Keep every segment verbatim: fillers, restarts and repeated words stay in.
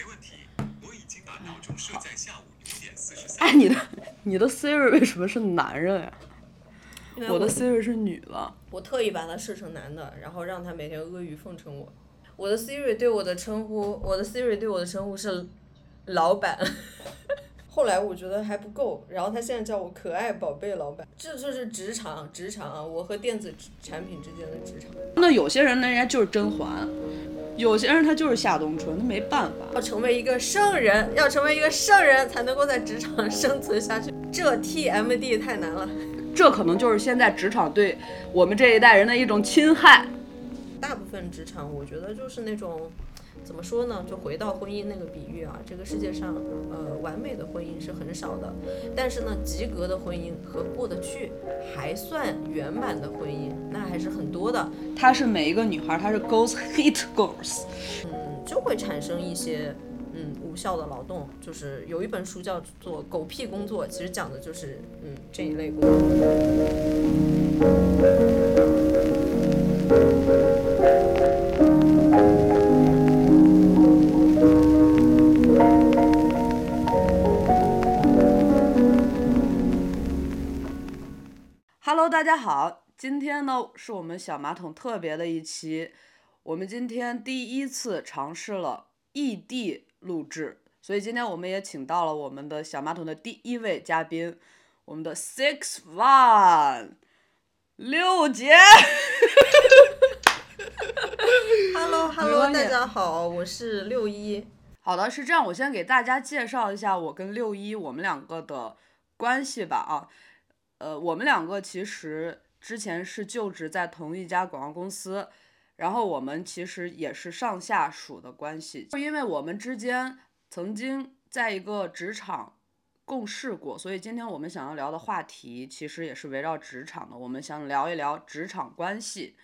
没问题，我已经把闹钟设在下午五点四十三。哎，你的你的 Siri 为什么是男人呀、啊？我的 Siri 是女的。我特意把它设成男的，然后让他每天阿谀奉承我。我的 Siri 对我的称呼，我的 Siri 对我的称呼是老板。后来我觉得还不够，然后他现在叫我可爱宝贝老板，这就是职场，职场啊，我和电子产品之间的职场。那有些人呢，人家就是甄嬛，有些人他就是夏冬春，他没办法。要成为一个圣人，要成为一个圣人才能够在职场生存下去，这 T M D 太难了。这可能就是现在职场对我们这一代人的一种侵害。大部分职场，我觉得就是那种。怎么说呢，就回到婚姻那个比喻啊，这个世界上呃完美的婚姻是很少的，但是呢及格的婚姻和过得去还算圆满的婚姻那还是很多的。她是每一个女孩，她是 girls hate girls， 嗯，就会产生一些嗯无效的劳动，就是有一本书叫做狗屁工作，其实讲的就是嗯这一类工作。Hello， 大家好，今天呢是我们小马桶特别的一期，我们今天第一次尝试了异地录制，所以今天我们也请到了我们的小马桶的第一位嘉宾，我们的 Six One 六姐。Hello Hello， 大家好，我是六一。好的，是这样，我先给大家介绍一下我跟六一我们两个的关系吧啊。呃，我们两个其实之前是就职在同一家广告公司，然后我们其实也是上下属的关系，因为我们之间曾经在一个职场共事过，所以今天我们想要聊的话题其实也是围绕职场的，我们想聊一聊职场关系。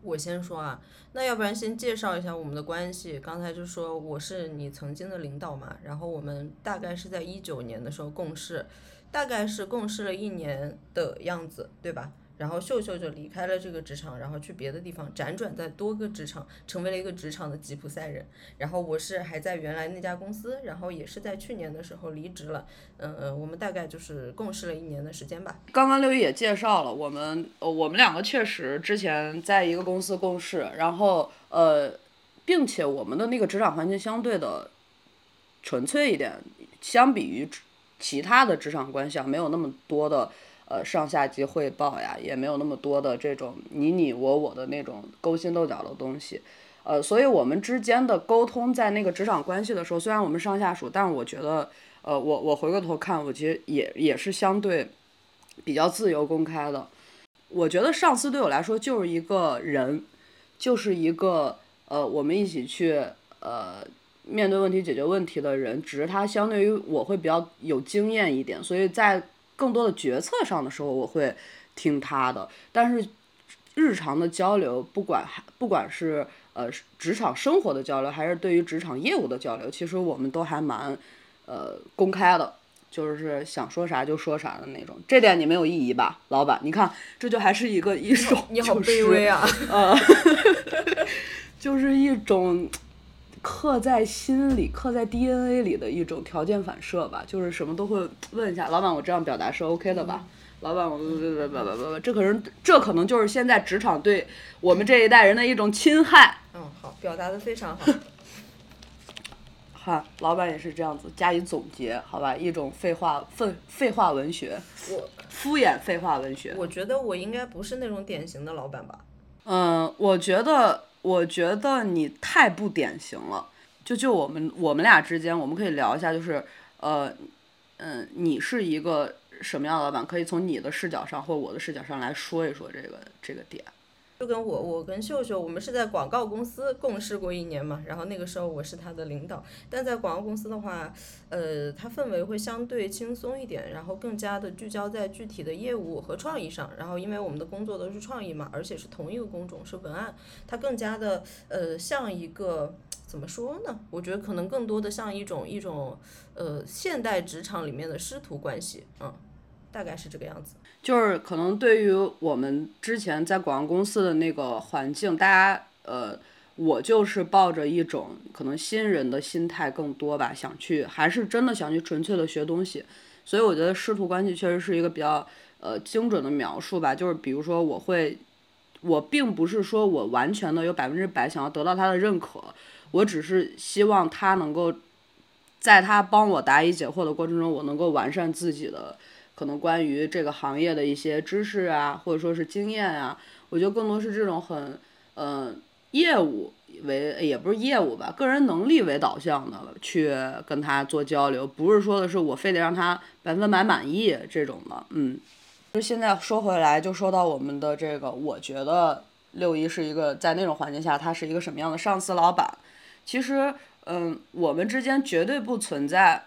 我先说啊，那要不然先介绍一下我们的关系。刚才就说我是你曾经的领导嘛，然后我们大概是在一九年的时候共事，大概是共事了一年的样子，对吧？然后秀秀就离开了这个职场，然后去别的地方辗转，在多个职场成为了一个职场的吉普赛人。然后我是还在原来那家公司，然后也是在去年的时候离职了。嗯、呃、我们大概就是共事了一年的时间吧。刚刚六一也介绍了，我们我们两个确实之前在一个公司共事，然后呃并且我们的那个职场环境相对的纯粹一点，相比于其他的职场关系啊，没有那么多的呃，上下级汇报呀，也没有那么多的这种你你我我的那种勾心斗角的东西，呃，所以我们之间的沟通在那个职场关系的时候，虽然我们上下属，但是我觉得，呃，我我回过头看，我其实也也是相对比较自由公开的。我觉得上司对我来说就是一个人，就是一个呃，我们一起去呃。面对问题解决问题的人，只是他相对于我会比较有经验一点，所以在更多的决策上的时候我会听他的，但是日常的交流，不管不管是呃职场生活的交流还是对于职场业务的交流，其实我们都还蛮呃公开的，就是想说啥就说啥的那种。这点你没有异议吧，老板？你看这就还是一个一种、就是、你好卑微啊呃就是一种刻在心里，刻在 D N A 里的一种条件反射吧，就是什么都会问一下老板，我这样表达是 OK 的吧？嗯、老板，我这可能这可能就是现在职场对我们这一代人的一种侵害。嗯，好，表达的非常好。哈，老板也是这样子加以总结，好吧，一种废话废废话文学，我敷衍废话文学。我觉得我应该不是那种典型的老板吧？嗯，我觉得。我觉得你太不典型了，就就我们我们俩之间，我们可以聊一下，就是呃嗯、呃，你是一个什么样的老板？可以从你的视角上或我的视角上来说一说这个这个点。就跟我我跟秀秀，我们是在广告公司共事过一年嘛，然后那个时候我是他的领导，但在广告公司的话，呃，它氛围会相对轻松一点，然后更加的聚焦在具体的业务和创意上，然后因为我们的工作都是创意嘛，而且是同一个工种是文案，它更加的呃像一个。怎么说呢，我觉得可能更多的像一种一种呃现代职场里面的师徒关系，嗯，大概是这个样子。就是可能对于我们之前在广告公司的那个环境，大家呃，我就是抱着一种可能新人的心态更多吧，想去还是真的想去纯粹的学东西，所以我觉得师徒关系确实是一个比较呃精准的描述吧。就是比如说我会，我并不是说我完全的有百分之百想要得到他的认可，我只是希望他能够在他帮我答疑解惑的过程中，我能够完善自己的可能关于这个行业的一些知识啊，或者说是经验啊。我觉得更多是这种很呃业务为，也不是业务吧，个人能力为导向的去跟他做交流，不是说的是我非得让他百分百满意这种的。嗯，就现在说回来，就说到我们的这个，我觉得六一是一个在那种环境下他是一个什么样的上司老板。其实嗯，我们之间绝对不存在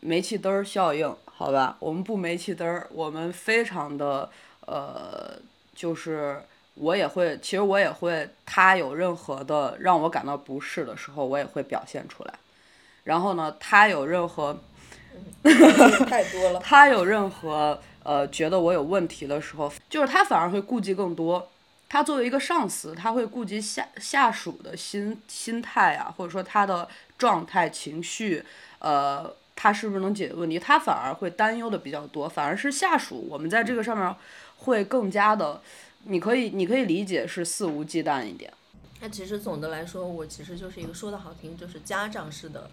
煤气灯效应，好吧，我们不煤气灯，我们非常的呃，就是我也会，其实我也会，他有任何的让我感到不适的时候，我也会表现出来。然后呢，他有任何，太多了，他有任何呃觉得我有问题的时候，就是他反而会顾忌更多。他作为一个上司，他会顾及下下属的心心态啊，或者说他的状态情绪，呃，他是不是能解决问题，他反而会担忧的比较多。反而是下属，我们在这个上面会更加的，你可以你可以理解是肆无忌惮一点。那其实总的来说，我其实就是一个说的好听就是家长式的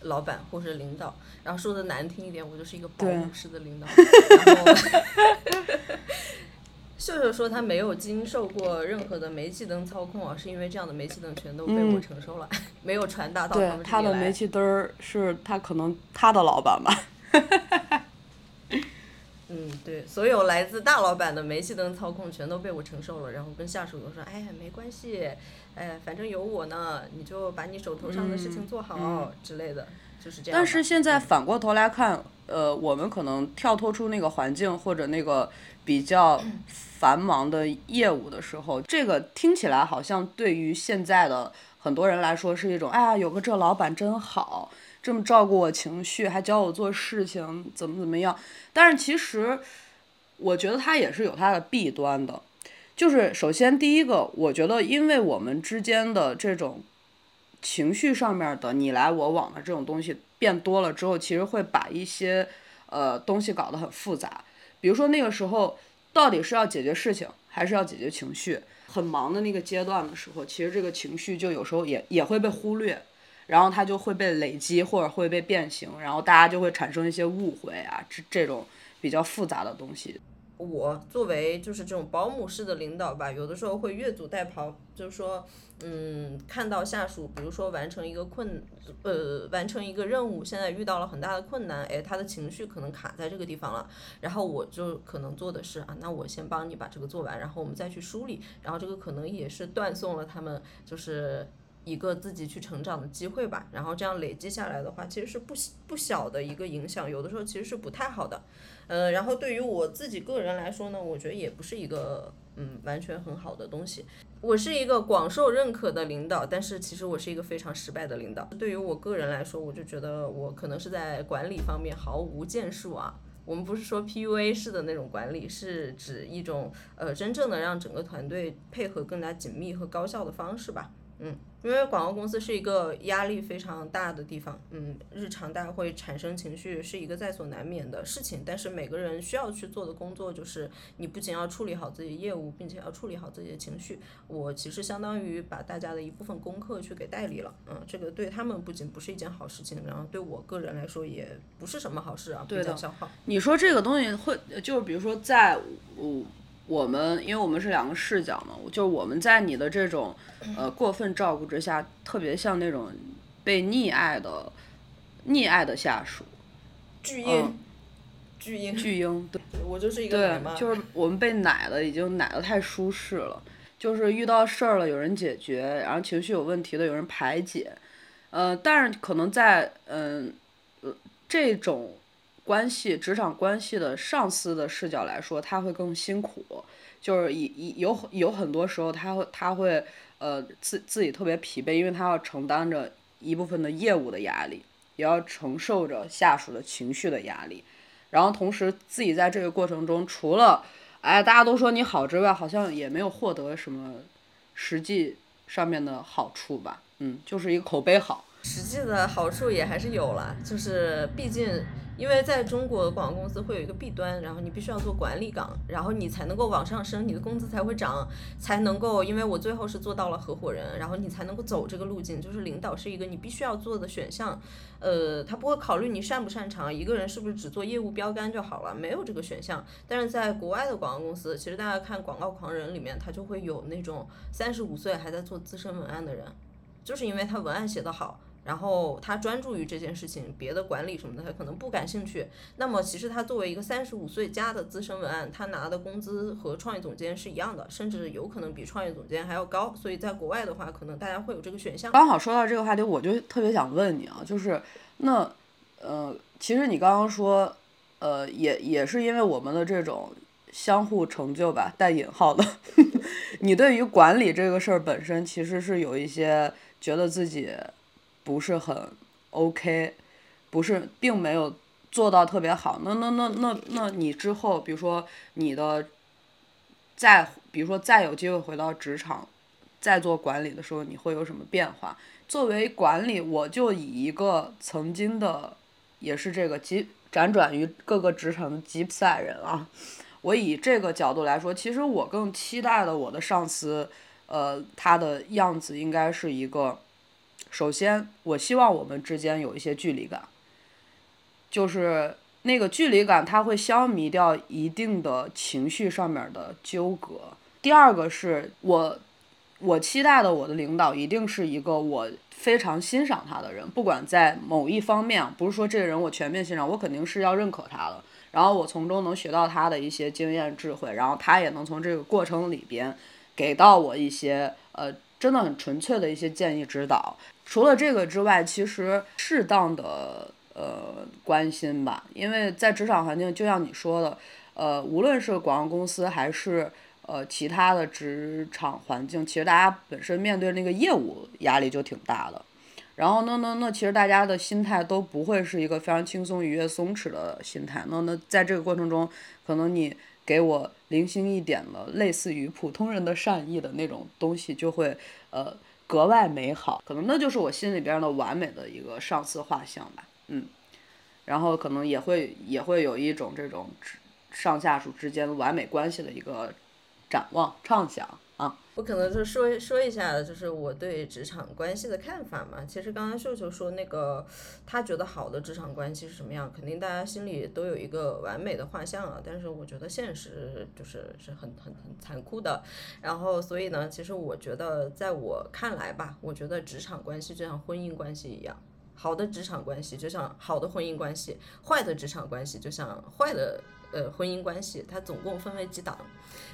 老板或者领导，然后说的难听一点，我就是一个保姆式的领导。然后秀秀说她没有经受过任何的煤气灯操控啊，是因为这样的煤气灯全都被我承受了，嗯、没有传达到他们这里来。对，她的煤气灯是她可能她的老板吧。嗯，对，所有来自大老板的煤气灯操控全都被我承受了，然后跟下属都说，哎，没关系，哎，反正有我呢，你就把你手头上的事情做好、嗯、之类的，就是这样。但是现在反过头来看，呃，我们可能跳脱出那个环境或者那个比较繁忙的业务的时候，这个听起来好像对于现在的很多人来说是一种，哎呀，有个这老板真好，这么照顾我情绪，还教我做事情，怎么怎么样。但是其实我觉得它也是有它的弊端的。就是首先第一个，我觉得因为我们之间的这种情绪上面的你来我往的这种东西变多了之后，其实会把一些呃东西搞得很复杂。比如说那个时候到底是要解决事情还是要解决情绪，很忙的那个阶段的时候，其实这个情绪就有时候也也会被忽略，然后它就会被累积或者会被变形，然后大家就会产生一些误会啊，这这种比较复杂的东西。我作为就是这种保姆式的领导吧，有的时候会越俎代庖，就是说，嗯，看到下属，比如说完成一个困，呃，完成一个任务，现在遇到了很大的困难，哎，他的情绪可能卡在这个地方了，然后我就可能做的是啊，那我先帮你把这个做完，然后我们再去梳理，然后这个可能也是断送了他们就是一个自己去成长的机会吧，然后这样累积下来的话，其实是不不小的一个影响，有的时候其实是不太好的。呃，然后对于我自己个人来说呢，我觉得也不是一个嗯完全很好的东西。我是一个广受认可的领导，但是其实我是一个非常失败的领导。对于我个人来说，我就觉得我可能是在管理方面毫无建树啊。我们不是说 P U A 式的那种管理，是指一种呃真正的让整个团队配合更加紧密和高效的方式吧。嗯，因为广告公司是一个压力非常大的地方，嗯，日常大会产生情绪是一个在所难免的事情，但是每个人需要去做的工作就是你不仅要处理好自己的业务，并且要处理好自己的情绪。我其实相当于把大家的一部分功课去给代理了，嗯，这个对他们不仅不是一件好事情，然后对我个人来说也不是什么好事啊，比较消耗。你说这个东西会，就是比如说在我。我们因为我们是两个视角嘛，就是我们在你的这种呃过分照顾之下，特别像那种被溺爱的溺爱的下属，巨婴、嗯、巨婴巨婴对，我就是一个奶妈，就是我们被奶的已经奶的太舒适了，就是遇到事儿了有人解决，然后情绪有问题的有人排解，呃，但是可能在嗯、呃、这种关系职场关系的上司的视角来说，他会更辛苦，就是有有很多时候他会他会呃自自己特别疲惫，因为他要承担着一部分的业务的压力，也要承受着下属的情绪的压力，然后同时自己在这个过程中，除了哎大家都说你好之外，好像也没有获得什么实际上面的好处吧。嗯，就是一个口碑好，实际的好处也还是有了，就是毕竟因为在中国广告公司会有一个弊端，然后你必须要做管理岗，然后你才能够往上升，你的工资才会涨，才能够，因为我最后是做到了合伙人，然后你才能够走这个路径，就是领导是一个你必须要做的选项，呃，他不会考虑你擅不擅长，一个人是不是只做业务标杆就好了，没有这个选项。但是在国外的广告公司，其实大家看《广告狂人》里面，他就会有那种三十五岁还在做资深文案的人，就是因为他文案写得好。然后他专注于这件事情，别的管理什么的他可能不感兴趣，那么其实他作为一个三十五岁加的资深文案，他拿的工资和创业总监是一样的，甚至有可能比创业总监还要高，所以在国外的话可能大家会有这个选项。刚好说到这个话题，我就特别想问你啊，就是那呃，其实你刚刚说呃，也也是因为我们的这种相互成就吧，带引号的你对于管理这个事儿本身其实是有一些觉得自己不是很 OK， 不是并没有做到特别好，那那那那那你之后比如说你的再比如说再有机会回到职场再做管理的时候，你会有什么变化？作为管理，我就以一个曾经的也是这个集辗转于各个职场的吉普赛人啊，我以这个角度来说，其实我更期待的我的上司呃他的样子应该是一个，首先我希望我们之间有一些距离感，就是那个距离感它会消弭掉一定的情绪上面的纠葛。第二个是我我期待的我的领导一定是一个我非常欣赏他的人，不管在某一方面，不是说这个人我全面欣赏，我肯定是要认可他的，然后我从中能学到他的一些经验智慧，然后他也能从这个过程里边给到我一些呃真的很纯粹的一些建议指导。除了这个之外，其实适当的呃关心吧，因为在职场环境就像你说的，呃无论是广告公司还是呃其他的职场环境，其实大家本身面对那个业务压力就挺大的，然后呢呢那其实大家的心态都不会是一个非常轻松愉悦松弛的心态，那那在这个过程中可能你给我零星一点的类似于普通人的善意的那种东西就会呃格外美好，可能那就是我心里边的完美的一个上司画像吧。嗯，然后可能也会也会有一种这种上下属之间完美关系的一个展望畅想啊。我可能就说说一下就是我对职场关系的看法嘛，其实刚刚秀秀说那个他觉得好的职场关系是什么样，肯定大家心里都有一个完美的画像啊，但是我觉得现实就是是很很很残酷的，然后所以呢其实我觉得在我看来吧，我觉得职场关系就像婚姻关系一样，好的职场关系就像好的婚姻关系，坏的职场关系就像坏的呃，婚姻关系，它总共分为几档。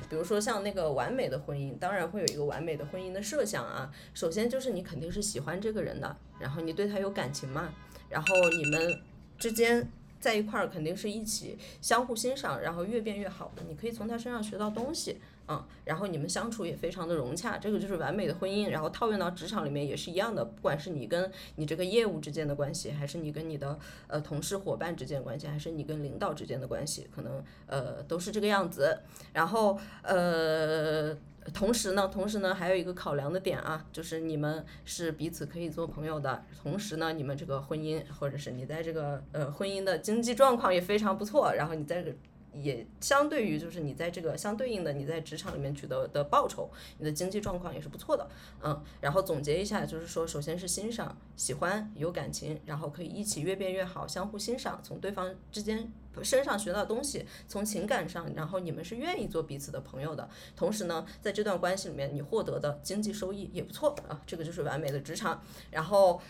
比如说像那个完美的婚姻，当然会有一个完美的婚姻的设想啊。首先就是你肯定是喜欢这个人的，然后你对他有感情嘛，然后你们之间在一块儿肯定是一起相互欣赏，然后越变越好的，你可以从他身上学到东西。嗯，然后你们相处也非常的融洽，这个就是完美的婚姻。然后套用到职场里面也是一样的，不管是你跟你这个业务之间的关系，还是你跟你的呃同事伙伴之间的关系，还是你跟领导之间的关系，可能呃都是这个样子。然后呃同时呢同时呢还有一个考量的点啊，就是你们是彼此可以做朋友的，同时呢你们这个婚姻或者是你在这个呃婚姻的经济状况也非常不错，然后你在这个也相对于就是你在这个相对应的你在职场里面取得的报酬，你的经济状况也是不错的。嗯，然后总结一下就是说，首先是欣赏喜欢有感情，然后可以一起越变越好，相互欣赏，从对方之间身上学到东西，从情感上，然后你们是愿意做彼此的朋友的，同时呢在这段关系里面你获得的经济收益也不错啊，这个就是完美的职场。然后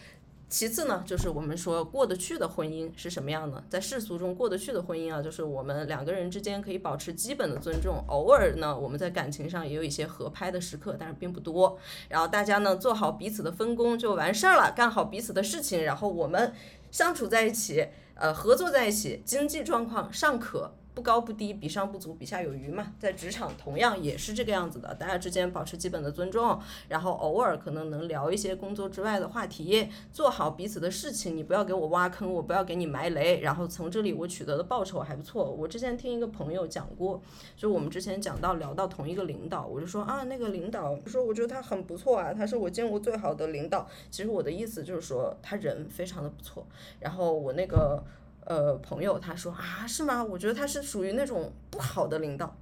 其次呢就是我们说过得去的婚姻是什么样呢，在世俗中过得去的婚姻啊，就是我们两个人之间可以保持基本的尊重，偶尔呢我们在感情上也有一些合拍的时刻，但是并不多，然后大家呢做好彼此的分工就完事儿了，干好彼此的事情，然后我们相处在一起，呃合作在一起，经济状况尚可，不高不低，比上不足，比下有余嘛。在职场同样也是这个样子的，大家之间保持基本的尊重，然后偶尔可能能聊一些工作之外的话题，做好彼此的事情，你不要给我挖坑，我不要给你埋雷，然后从这里我取得的报酬还不错。我之前听一个朋友讲过，就我们之前讲到聊到同一个领导，我就说啊那个领导，说我觉得他很不错啊，他是我见过最好的领导。其实我的意思就是说他人非常的不错。然后我那个呃，朋友他说啊，是吗？我觉得他是属于那种不好的领导，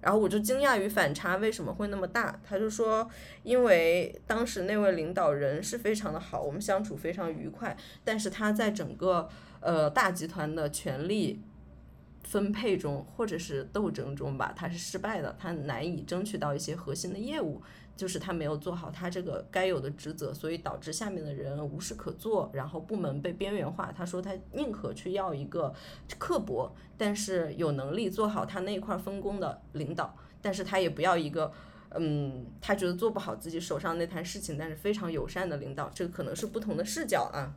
然后我就惊讶于反差为什么会那么大。他就说，因为当时那位领导人是非常的好，我们相处非常愉快，但是他在整个呃大集团的权力分配中或者是斗争中吧，他是失败的，他难以争取到一些核心的业务，就是他没有做好他这个该有的职责，所以导致下面的人无事可做，然后部门被边缘化。他说他宁可去要一个刻薄但是有能力做好他那一块分工的领导，但是他也不要一个嗯，他觉得做不好自己手上那摊事情但是非常友善的领导。这个可能是不同的视角啊。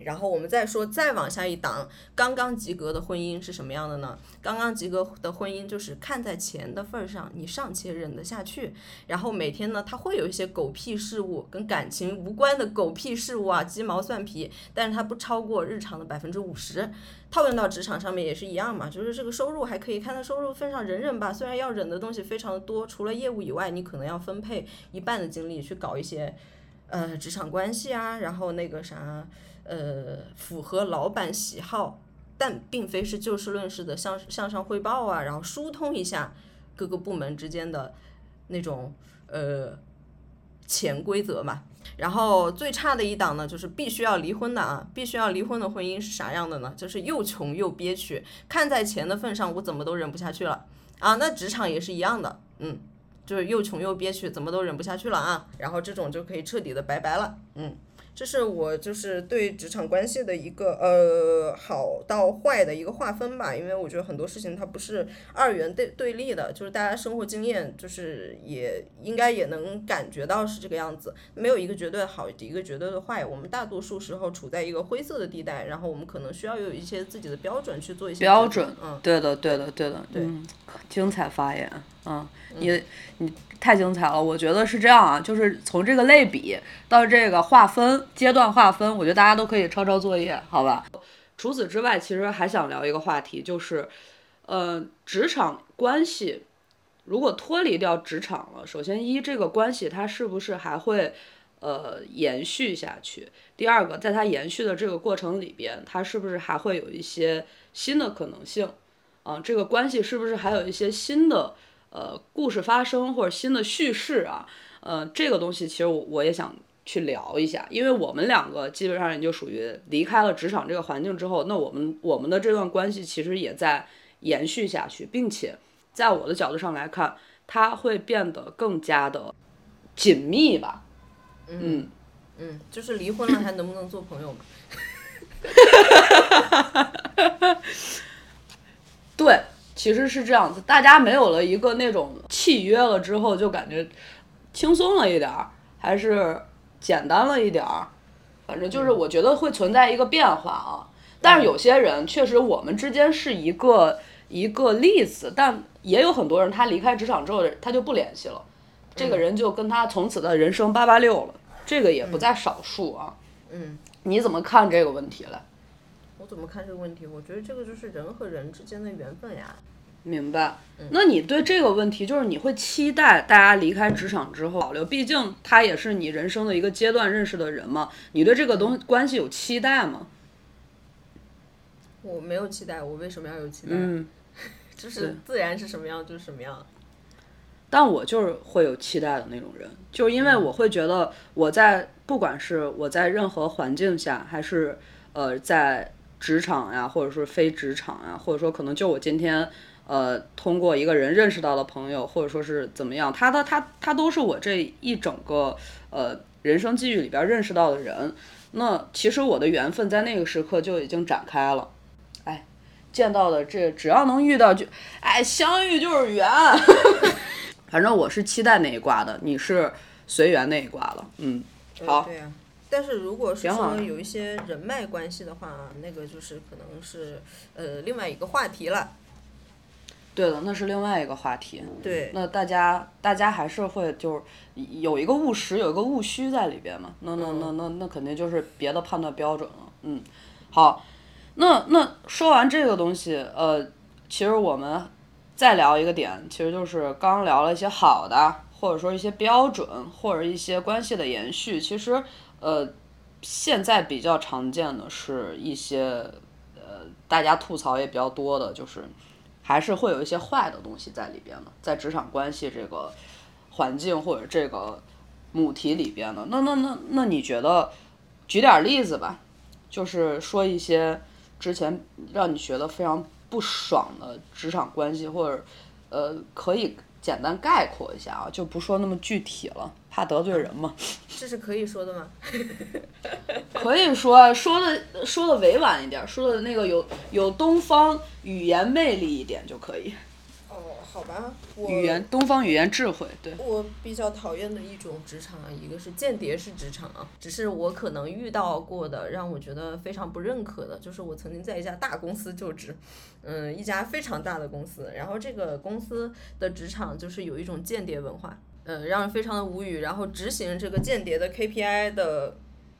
然后我们再说再往下一档，刚刚及格的婚姻是什么样的呢？刚刚及格的婚姻就是看在钱的份上，你尚且忍得下去，然后每天呢他会有一些狗屁事物，跟感情无关的狗屁事物啊，鸡毛蒜皮，但是他不超过日常的百分之五十。套用到职场上面也是一样嘛，就是这个收入还可以看到收入份上忍忍吧，虽然要忍的东西非常的多，除了业务以外你可能要分配一半的精力去搞一些呃职场关系啊，然后那个啥呃，符合老板喜好，但并非是就事论事的向向上汇报啊，然后疏通一下各个部门之间的那种呃潜规则嘛。然后最差的一档呢，就是必须要离婚的啊，必须要离婚的婚姻是啥样的呢？就是又穷又憋屈，看在钱的份上，我怎么都忍不下去了啊。那职场也是一样的，嗯，就是又穷又憋屈，怎么都忍不下去了啊。然后这种就可以彻底的拜拜了，嗯。这是我就是对职场关系的一个呃好到坏的一个划分吧，因为我觉得很多事情它不是二元对对立的，就是大家生活经验就是也应该也能感觉到是这个样子，没有一个绝对好，一个绝对的坏，我们大多数时候处在一个灰色的地带，然后我们可能需要有一些自己的标准去做一些标准，嗯，对的，对的，对的，对，嗯，精彩发言，嗯，你你。太精彩了，我觉得是这样啊，就是从这个类比到这个划分阶段划分，我觉得大家都可以抄抄作业，好吧？除此之外，其实还想聊一个话题，就是，呃，职场关系如果脱离掉职场了，首先一这个关系它是不是还会呃延续下去？第二个，在它延续的这个过程里边，它是不是还会有一些新的可能性？啊、呃，这个关系是不是还有一些新的？呃，故事发生或者新的叙事啊，呃，这个东西其实我我也想去聊一下，因为我们两个基本上也就属于离开了职场这个环境之后，那我们我们的这段关系其实也在延续下去，并且在我的角度上来看，它会变得更加的紧密吧。嗯 嗯, 嗯，就是离婚了还能不能做朋友嘛？对。其实是这样子，大家没有了一个那种契约了之后，就感觉轻松了一点儿，还是简单了一点儿，反正就是我觉得会存在一个变化啊。但是有些人确实我们之间是一个一个例子，但也有很多人他离开职场之后他就不联系了，这个人就跟他从此的人生八八六了，这个也不在少数啊。嗯，你怎么看这个问题了？我怎么看这个问题？我觉得这个就是人和人之间的缘分呀。明白。那你对这个问题，就是你会期待大家离开职场之后保留，毕竟他也是你人生的一个阶段认识的人嘛。你对这个东关系有期待吗？我没有期待，我为什么要有期待？嗯，就是自然是什么样就是什么样。但我就是会有期待的那种人，就是因为我会觉得我在不管是我在任何环境下，还是呃在。职场呀，或者说非职场呀，或者说可能就我今天呃通过一个人认识到的朋友，或者说是怎么样，他的他他都是我这一整个呃人生际遇里边认识到的人。那其实我的缘分在那个时刻就已经展开了。哎，见到的这只要能遇到就哎相遇就是缘。反正我是期待那一卦的，你是随缘那一卦了。嗯，好。对啊，但是如果是说有一些人脉关系的话，那个就是可能是呃另外一个话题了。对了，那是另外一个话题。对，那大家大家还是会就是有一个务实，有一个务虚在里边嘛。那那那那那肯定就是别的判断标准了。嗯，好，那那说完这个东西，呃，其实我们再聊一个点，其实就是刚聊了一些好的，或者说一些标准，或者一些关系的延续。其实，呃，现在比较常见的是一些呃，大家吐槽也比较多的，就是。还是会有一些坏的东西在里边的，在职场关系这个环境或者这个母题里边的。那那那那你觉得，举点例子吧，就是说一些之前让你觉得非常不爽的职场关系，或者呃可以简单概括一下啊，就不说那么具体了，怕得罪人嘛。这是可以说的吗？可以说，说的说的委婉一点，说的那个有有东方语言魅力一点就可以。哦，好吧。我语言，东方语言智慧，对。我比较讨厌的一种职场，一个是间谍式职场啊，只是我可能遇到过的让我觉得非常不认可的，就是我曾经在一家大公司就职。嗯，一家非常大的公司，然后这个公司的职场就是有一种间谍文化，嗯，让人非常的无语。然后执行这个间谍的 K P I 的，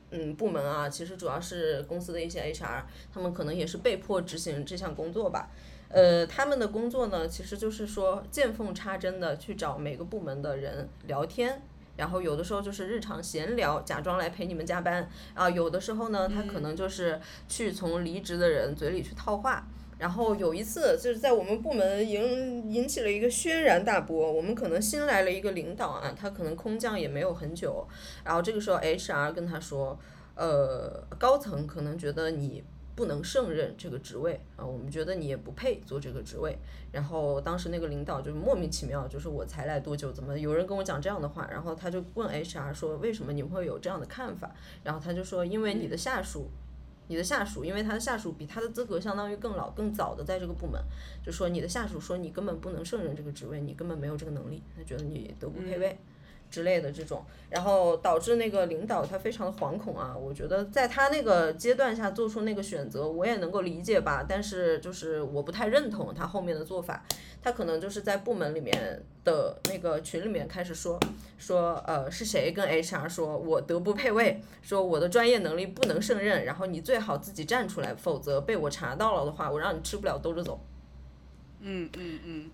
嗯，部门啊，其实主要是公司的一些 H R， 他们可能也是被迫执行这项工作吧。呃，他们的工作呢，其实就是说见缝插针的去找每个部门的人聊天。然后有的时候就是日常闲聊，假装来陪你们加班啊。有的时候呢，他可能就是去从离职的人嘴里去套话。然后有一次就是在我们部门引引起了一个轩然大波，我们可能新来了一个领导啊，他可能空降也没有很久，然后这个时候 H R 跟他说，呃，高层可能觉得你不能胜任这个职位啊，我们觉得你也不配做这个职位。然后当时那个领导就莫名其妙，就是我才来多久，怎么有人跟我讲这样的话？然后他就问 H R 说，为什么你会有这样的看法？然后他就说，因为你的下属。你的下属，因为他的下属比他的资格相当于更老更早的在这个部门，就说你的下属说你根本不能胜任这个职位，你根本没有这个能力，他觉得你德不配位之类的这种，然后导致那个领导他非常的惶恐啊。我觉得在他那个阶段下做出那个选择我也能够理解吧，但是就是我不太认同他后面的做法。他可能就是在部门里面的那个群里面开始说说呃是谁跟 H R 说我德不配位，说我的专业能力不能胜任，然后你最好自己站出来，否则被我查到了的话我让你吃不了兜着走，嗯嗯嗯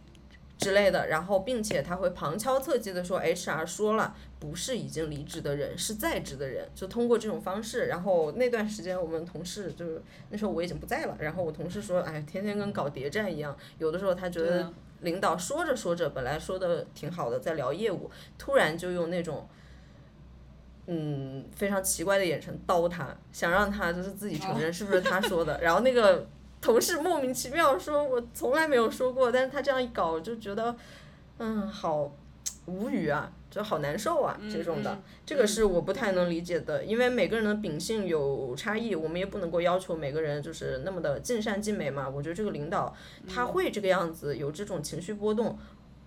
之类的。然后并且他会旁敲侧击的说 H R 说了不是已经离职的人，是在职的人，就通过这种方式。然后那段时间我们同事就是那时候我已经不在了，然后我同事说哎，天天跟搞谍战一样。有的时候他觉得领导说着说着本来说的挺好的，在聊业务，突然就用那种嗯非常奇怪的眼神叨他，想让他就是自己承认是不是他说的。然后那个同事莫名其妙说我从来没有说过，但是他这样一搞就觉得嗯好无语啊，就好难受啊这种的、嗯、这个是我不太能理解的、嗯、因为每个人的秉性有差异，我们也不能够要求每个人就是那么的尽善尽美嘛。我觉得这个领导他会这个样子有这种情绪波动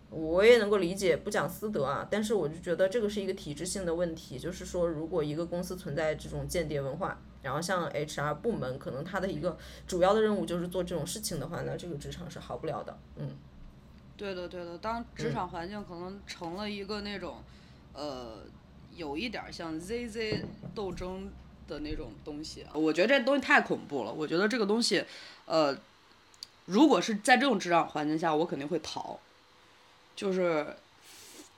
我也能够理解，不讲私德啊，但是我就觉得这个是一个体制性的问题。就是说如果一个公司存在这种间谍文化，然后像 H R 部门可能他的一个主要的任务就是做这种事情的话，那这个职场是好不了的。嗯，对的对的，当职场环境可能成了一个那种、嗯、呃，有一点像 Z Z 斗争的那种东西、啊、我觉得这东西太恐怖了。我觉得这个东西呃，如果是在这种职场环境下我肯定会逃，就是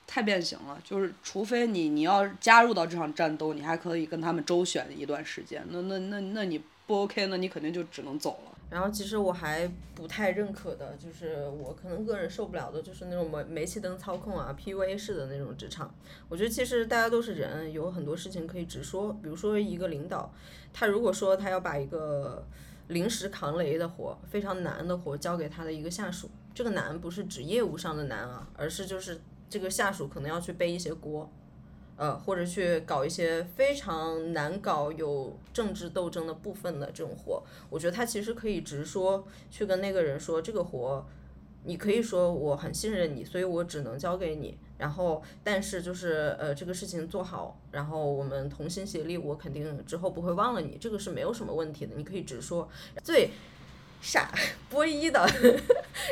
太变形了，就是除非你你要加入到这场战斗，你还可以跟他们周旋一段时间，那那那那你不 OK， 那你肯定就只能走了。然后其实我还不太认可的，就是我可能个人受不了的就是那种煤煤气灯操控啊 P U A 式的那种职场。我觉得其实大家都是人，有很多事情可以直说，比如说一个领导他如果说他要把一个临时扛雷的活，非常难的活交给他的一个下属，这个难不是指业务上的难啊，而是就是这个下属可能要去背一些锅，呃，或者去搞一些非常难搞有政治斗争的部分的这种活。我觉得他其实可以直说，去跟那个人说这个活你可以说我很信任你，所以我只能交给你，然后但是就是呃这个事情做好，然后我们同心协力，我肯定之后不会忘了你，这个是没有什么问题的，你可以直说。最傻播一的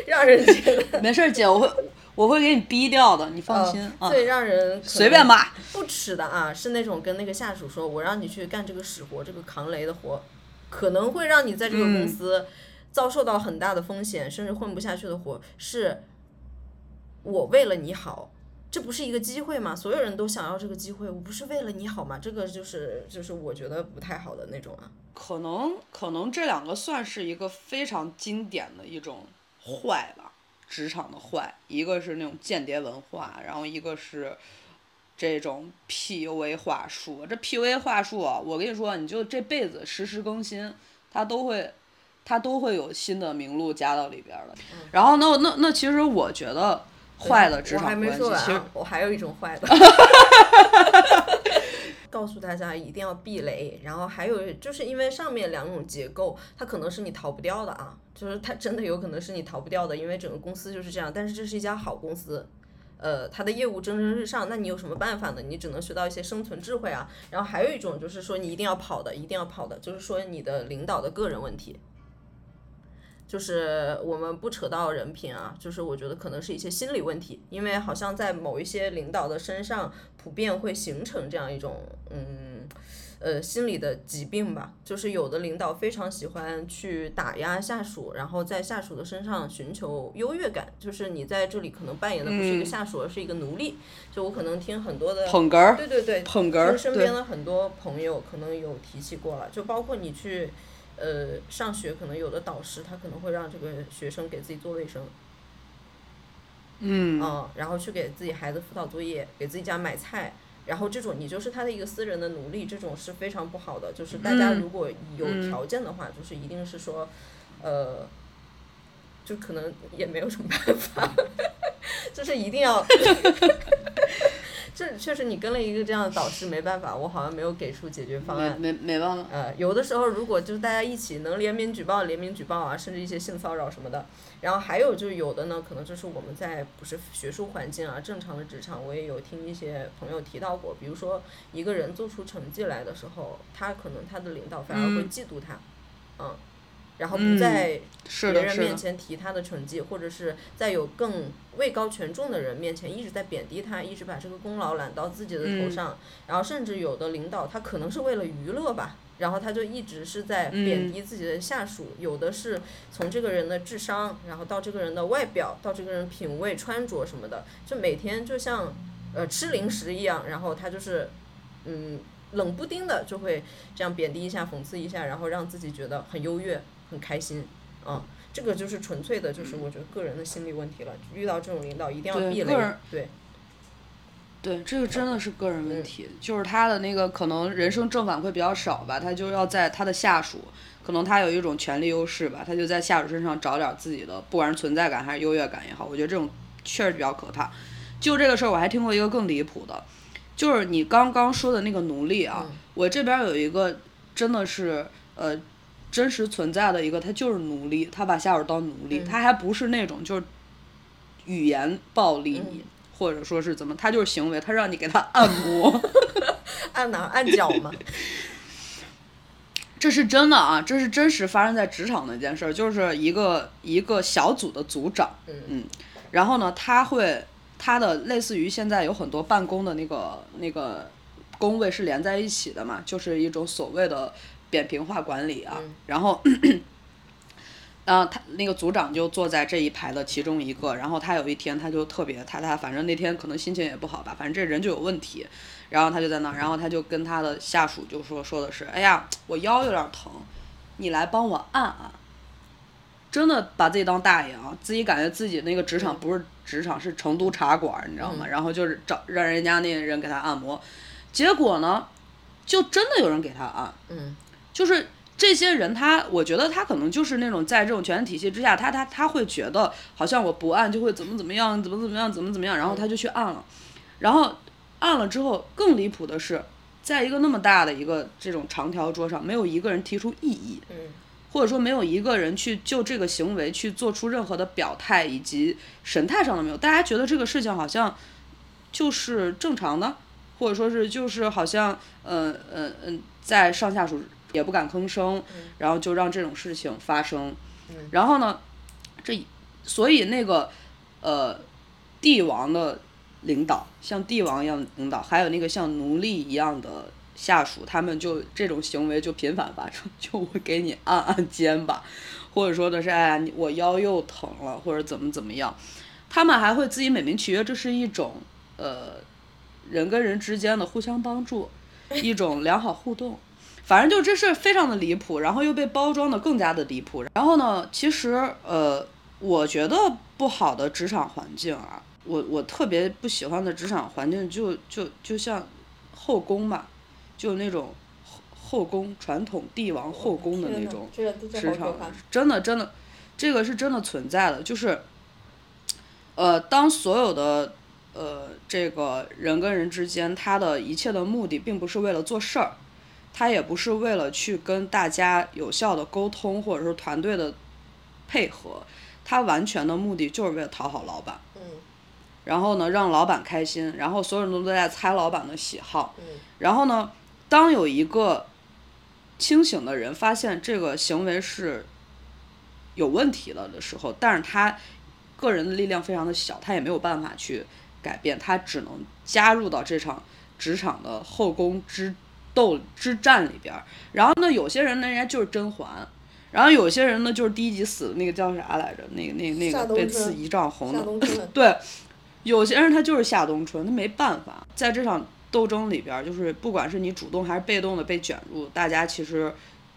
让人觉得没事姐我会我会给你逼掉的你放心、呃、最让人随便骂不耻的啊是那种跟那个下属说我让你去干这个死活这个扛雷的活可能会让你在这个公司遭受到很大的风险、嗯、甚至混不下去的活是我为了你好这不是一个机会吗所有人都想要这个机会我不是为了你好吗这个就是就是我觉得不太好的那种啊可能可能这两个算是一个非常经典的一种坏吧职场的坏一个是那种间谍文化然后一个是这种 P U A 话术这 P U A 话术啊我跟你说你就这辈子实时更新它都会它都会有新的名录加到里边的、嗯、然后那那那其实我觉得坏的职场关系，我还没说完、啊，其实我还有一种坏的，告诉大家一定要避雷。然后还有就是因为上面两种结构，它可能是你逃不掉的啊，就是它真的有可能是你逃不掉的，因为整个公司就是这样。但是这是一家好公司，呃，它的业务蒸蒸日上，那你有什么办法呢？你只能学到一些生存智慧啊。然后还有一种就是说你一定要跑的，一定要跑的，就是说你的领导的个人问题。就是我们不扯到人品啊，就是我觉得可能是一些心理问题，因为好像在某一些领导的身上普遍会形成这样一种嗯呃心理的疾病吧。就是有的领导非常喜欢去打压下属，然后在下属的身上寻求优越感，就是你在这里可能扮演的不是一个下属、嗯、而是一个奴隶。就我可能听很多的捧哏，对对对，捧哏，身边的很多朋友可能有提起过了，就包括你去呃，上学可能有的导师他可能会让这个学生给自己做卫生，嗯，嗯，然后去给自己孩子辅导作业，给自己家买菜，然后这种你就是他的一个私人的奴隶，这种是非常不好的。就是大家如果有条件的话，嗯、就是一定是说，呃，就可能也没有什么办法，就是一定要。这确实你跟了一个这样的导师没办法，我好像没有给出解决方案，没没没办法。呃，有的时候如果就是大家一起能联名举报联名举报啊，甚至一些性骚扰什么的。然后还有就是有的呢，可能就是我们在不是学术环境啊，正常的职场，我也有听一些朋友提到过，比如说一个人做出成绩来的时候，他可能他的领导反而会嫉妒他，嗯。嗯然后不在别人面前提他的成绩、嗯、或者是在有更位高权重的人面前一直在贬低他，一直把这个功劳揽到自己的头上、嗯、然后甚至有的领导他可能是为了娱乐吧，然后他就一直是在贬低自己的下属、嗯、有的是从这个人的智商，然后到这个人的外表，到这个人品味穿着什么的，就每天就像呃吃零食一样，然后他就是嗯冷不丁的就会这样贬低一下讽刺一下，然后让自己觉得很优越很开心啊，这个就是纯粹的就是我觉得个人的心理问题了、嗯、遇到这种领导一定要避雷。对对，这个真的是个人问题、嗯、就是他的那个可能人生正反馈比较少吧，他就要在他的下属，可能他有一种权力优势吧，他就在下属身上找点自己的不管是存在感还是优越感也好，我觉得这种确实比较可怕。就这个事儿我还听过一个更离谱的，就是你刚刚说的那个奴隶啊、嗯、我这边有一个真的是呃真实存在的一个，他就是奴隶，他把下属当奴隶、嗯、他还不是那种就是语言暴力你、嗯、或者说是怎么，他就是行为，他让你给他按摩按哪按脚吗这是真的啊，这是真实发生在职场的一件事，就是一个一个小组的组长，嗯，然后呢他会他的类似于现在有很多办公的那个那个工位是连在一起的嘛，就是一种所谓的扁平化管理啊，嗯、然后，呃，他那个组长就坐在这一排的其中一个，然后他有一天他就特别他他反正那天可能心情也不好吧，反正这人就有问题，然后他就在那，然后他就跟他的下属就说说的是，哎呀，我腰有点疼，你来帮我按按，真的把自己当大爷啊，自己感觉自己那个职场不是职场是成都茶馆，你知道吗？嗯、然后就是找让人家那人给他按摩，结果呢，就真的有人给他按，嗯。就是这些人他，我觉得他可能就是那种在这种权力体系之下，他他他会觉得好像我不按就会怎么怎么样，怎么怎么样，怎么怎么样，然后他就去按了，然后按了之后更离谱的是，在一个那么大的一个这种长条桌上，没有一个人提出异议，或者说没有一个人去就这个行为去做出任何的表态以及神态上的没有，大家觉得这个事情好像就是正常的，或者说是就是好像嗯嗯嗯在上下属。也不敢吭声，然后就让这种事情发生，嗯、然后呢这所以那个呃帝王的领导像帝王一样的领导还有那个像奴隶一样的下属，他们就这种行为就频繁发生，就我给你按按肩吧，或者说的是哎呀我腰又疼了或者怎么怎么样，他们还会自己美名其曰这是一种呃人跟人之间的互相帮助，一种良好互动，反正就这事非常的离谱，然后又被包装的更加的离谱。然后呢其实呃我觉得不好的职场环境啊，我我特别不喜欢的职场环境就就就像后宫嘛，就那种后宫传统帝王后宫的那种职场，真的真的这个是真的存在的，就是呃当所有的呃，这个人跟人之间他的一切的目的并不是为了做事儿，他也不是为了去跟大家有效的沟通或者是团队的配合，他完全的目的就是为了讨好老板，嗯，然后呢让老板开心，然后所有人都在猜老板的喜好，嗯，然后呢当有一个清醒的人发现这个行为是有问题了的时候，但是他个人的力量非常的小，他也没有办法去改变，他只能加入到这场职场的后宫之斗之战里边。然后呢有些人呢人家就是甄嬛，然后有些人呢就是第一集死的那个叫啥来着，那个那个那个被刺一丈红的对，有些人他就是夏冬春，他没办法。在这场斗争里边，就是不管是你主动还是被动的被卷入，大家其实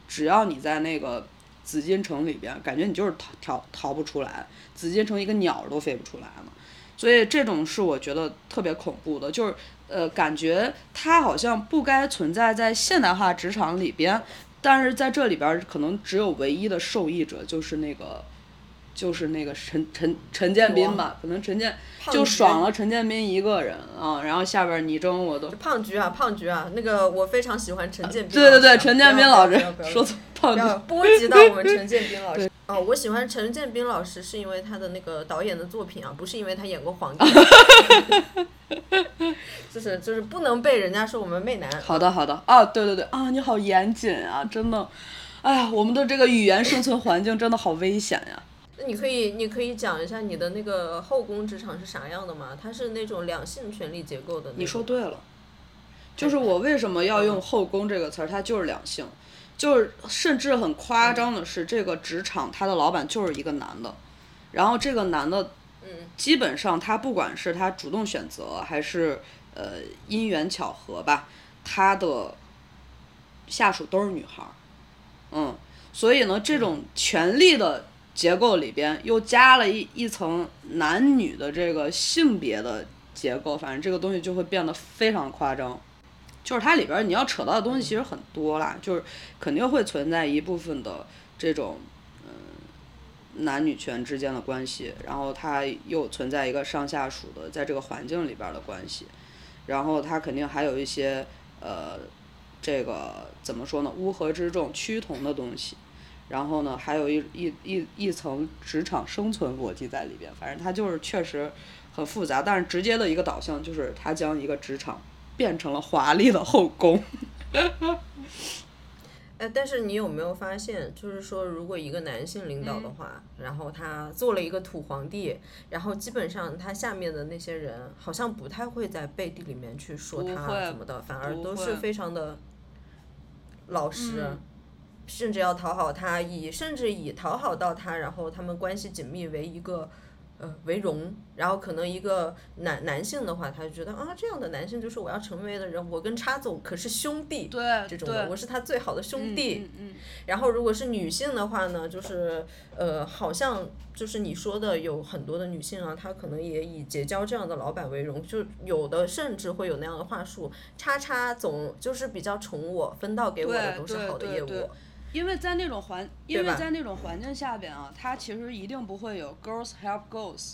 只要你在那个紫禁城里边，感觉你就是逃逃逃不出来，紫禁城一个鸟都飞不出来了。所以这种是我觉得特别恐怖的，就是呃，感觉它好像不该存在在现代化职场里边，但是在这里边可能只有唯一的受益者就是那个，就是那个陈陈陈建斌吧，可能陈建就爽了陈建斌一个人啊，然后下边你争我斗。胖菊啊，胖菊啊，那个我非常喜欢陈建斌、啊。对对对，陈建斌老师说错胖菊，波及到我们陈建斌老师。哦，我喜欢陈建斌老师是因为他的那个导演的作品啊，不是因为他演过皇帝。就是就是不能被人家说我们媚男。好的好的啊，对对对啊，你好严谨啊，真的，哎呀，我们的这个语言生存环境真的好危险呀、啊。你可以你可以讲一下你的那个后宫职场是啥样的吗？它是那种两性权力结构的。你说对了，就是我为什么要用后宫这个词儿，它就是两性，就是甚至很夸张的是这个职场它的老板就是一个男的，然后这个男的基本上他不管是他主动选择还是呃因缘巧合吧，他的下属都是女孩，嗯，所以呢这种权力的结构里边又加了一一层男女的这个性别的结构，反正这个东西就会变得非常夸张。就是它里边你要扯到的东西其实很多啦，就是肯定会存在一部分的这种嗯男女权之间的关系，然后它又存在一个上下属的在这个环境里边的关系，然后它肯定还有一些呃这个怎么说呢乌合之众趋同的东西。然后呢还有一一一一层职场生存逻辑在里边，反正它就是确实很复杂，但是直接的一个导向就是它将一个职场变成了华丽的后宫。哎，但是你有没有发现，就是说如果一个男性领导的话、嗯、然后他做了一个土皇帝，然后基本上他下面的那些人好像不太会在背地里面去说他什么的，反而都是非常的老实、嗯，甚至要讨好他，以甚至以讨好到他，然后他们关系紧密为一个呃为荣。然后可能一个男男性的话，他就觉得啊，这样的男性就是我要成为的人，我跟叉总可是兄弟，对，这种的，我是他最好的兄弟。嗯嗯嗯、然后如果是女性的话呢，就是呃，好像就是你说的有很多的女性啊，她可能也以结交这样的老板为荣，就有的甚至会有那样的话术，叉叉总就是比较宠我，分到给我的都是好的业务。因为在那种环，因为在那种环境下边啊，它其实一定不会有 girls help girls，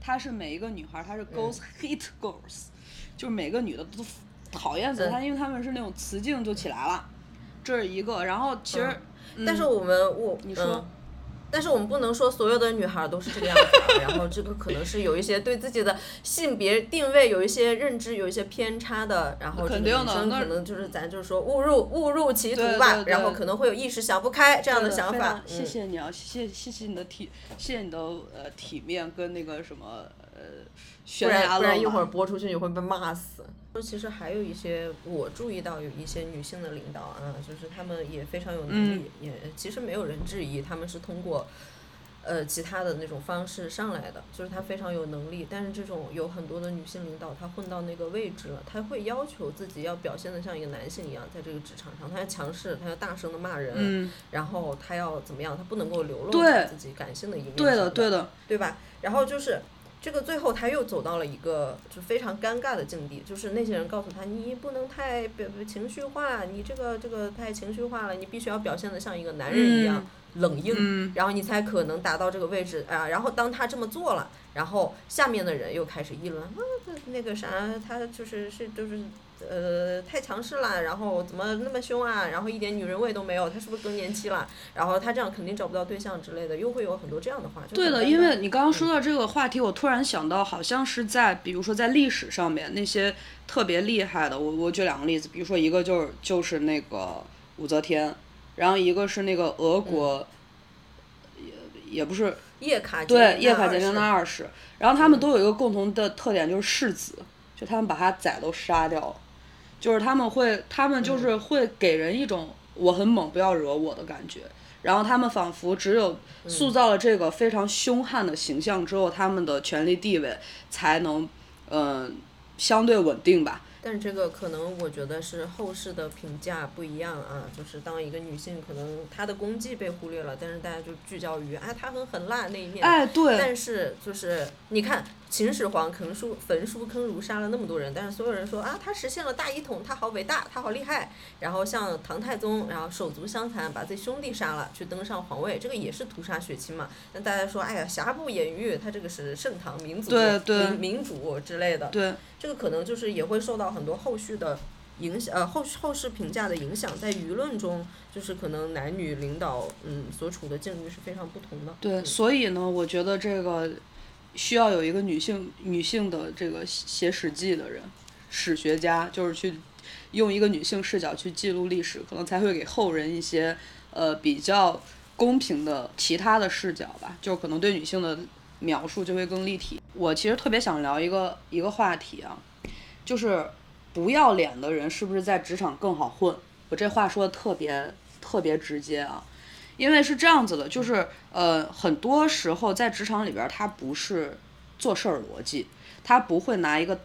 它是每一个女孩，它是 girls hate girls，、嗯、就是每个女的都讨厌死她、嗯，因为她们是那种雌竞就起来了，这是一个。然后其实，嗯嗯、但是我们我你说、嗯，但是我们不能说所有的女孩都是这个样子，然后这个可能是有一些对自己的性别定位有一些认知有一些偏差的，然后这个女生可能就是咱就是说误入误入歧途吧，然后可能会有一时想不开这样的想法。嗯、谢谢你啊，谢谢谢谢你的体，谢谢你的呃体面跟那个什么呃悬崖了，不然不然一会儿播出去你会被骂死。其实还有一些我注意到有一些女性的领导啊，就是她们也非常有能力、嗯、也其实没有人质疑她们是通过呃其他的那种方式上来的，就是她非常有能力，但是这种有很多的女性领导她混到那个位置了，她会要求自己要表现得像一个男性一样，在这个职场上她要强势，她要大声的骂人、嗯、然后她要怎么样，她不能够流露自己感性的一面，对的对的对吧，然后就是这个最后他又走到了一个就非常尴尬的境地，就是那些人告诉他你不能太情绪化，你这个这个太情绪化了，你必须要表现得像一个男人一样、嗯、冷硬、嗯、然后你才可能达到这个位置啊。然后当他这么做了，然后下面的人又开始议论啊，那个啥他就是是就是呃太强势了，然后怎么那么凶啊，然后一点女人味都没有，他是不是更年期了，然后他这样肯定找不到对象之类的，又会有很多这样的话。对的，因为你刚刚说到这个话题、嗯、我突然想到好像是在比如说在历史上面那些特别厉害的，我我举两个例子，比如说一个就是就是那个武则天，然后一个是那个俄国、嗯、也也不是叶卡捷琳娜，对，叶卡捷琳娜二世，然后他们都有一个共同的特点，就是世子，就他们把他崽都杀掉了，就是他们会他们就是会给人一种我很猛不要惹我的感觉，然后他们仿佛只有塑造了这个非常凶悍的形象之后，他们的权力地位才能呃相对稳定吧。但这个可能我觉得是后世的评价不一样啊，就是当一个女性可能她的功绩被忽略了，但是大家就聚焦于啊她很狠辣那一面，哎对，但是就是你看秦始皇焚书焚书坑儒杀了那么多人，但是所有人说啊他实现了大一统，他好伟大，他好厉害，然后像唐太宗然后手足相残把自己兄弟杀了去登上皇位，这个也是屠杀血亲嘛，但大家说哎呀瑕不掩瑜，他这个是盛唐民族对对 民, 民主之类的，对，这个可能就是也会受到很多后续的影响，呃，后后世评价的影响，在舆论中就是可能男女领导嗯所处的境遇是非常不同的。对，所以呢，我觉得这个需要有一个女性女性的这个写史记的人，史学家，就是去用一个女性视角去记录历史，可能才会给后人一些呃比较公平的其他的视角吧，就可能对女性的描述就会更立体。我其实特别想聊一个一个话题啊，就是不要脸的人是不是在职场更好混？我这话说的特别特别直接啊，因为是这样子的，就是呃，很多时候在职场里边，他不是做事儿逻辑，他不会拿一个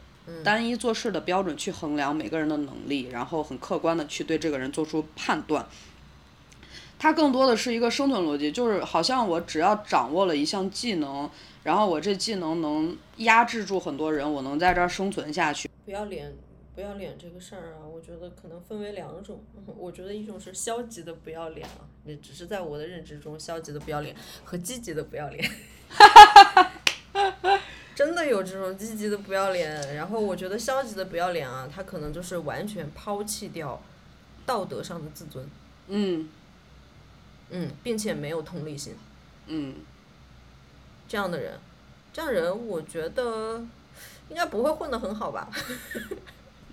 单一做事的标准去衡量每个人的能力，然后很客观的去对这个人做出判断。他更多的是一个生存逻辑，就是好像我只要掌握了一项技能，然后我这技能能压制住很多人，我能在这儿生存下去。不要脸。不要脸这个事儿啊，我觉得可能分为两种，我觉得一种是消极的不要脸啊，也只是在我的认知中，消极的不要脸和积极的不要脸，真的有这种积极的不要脸。然后我觉得消极的不要脸啊，他可能就是完全抛弃掉道德上的自尊，嗯嗯，并且没有同理心，嗯，这样的人，这样人我觉得应该不会混得很好吧。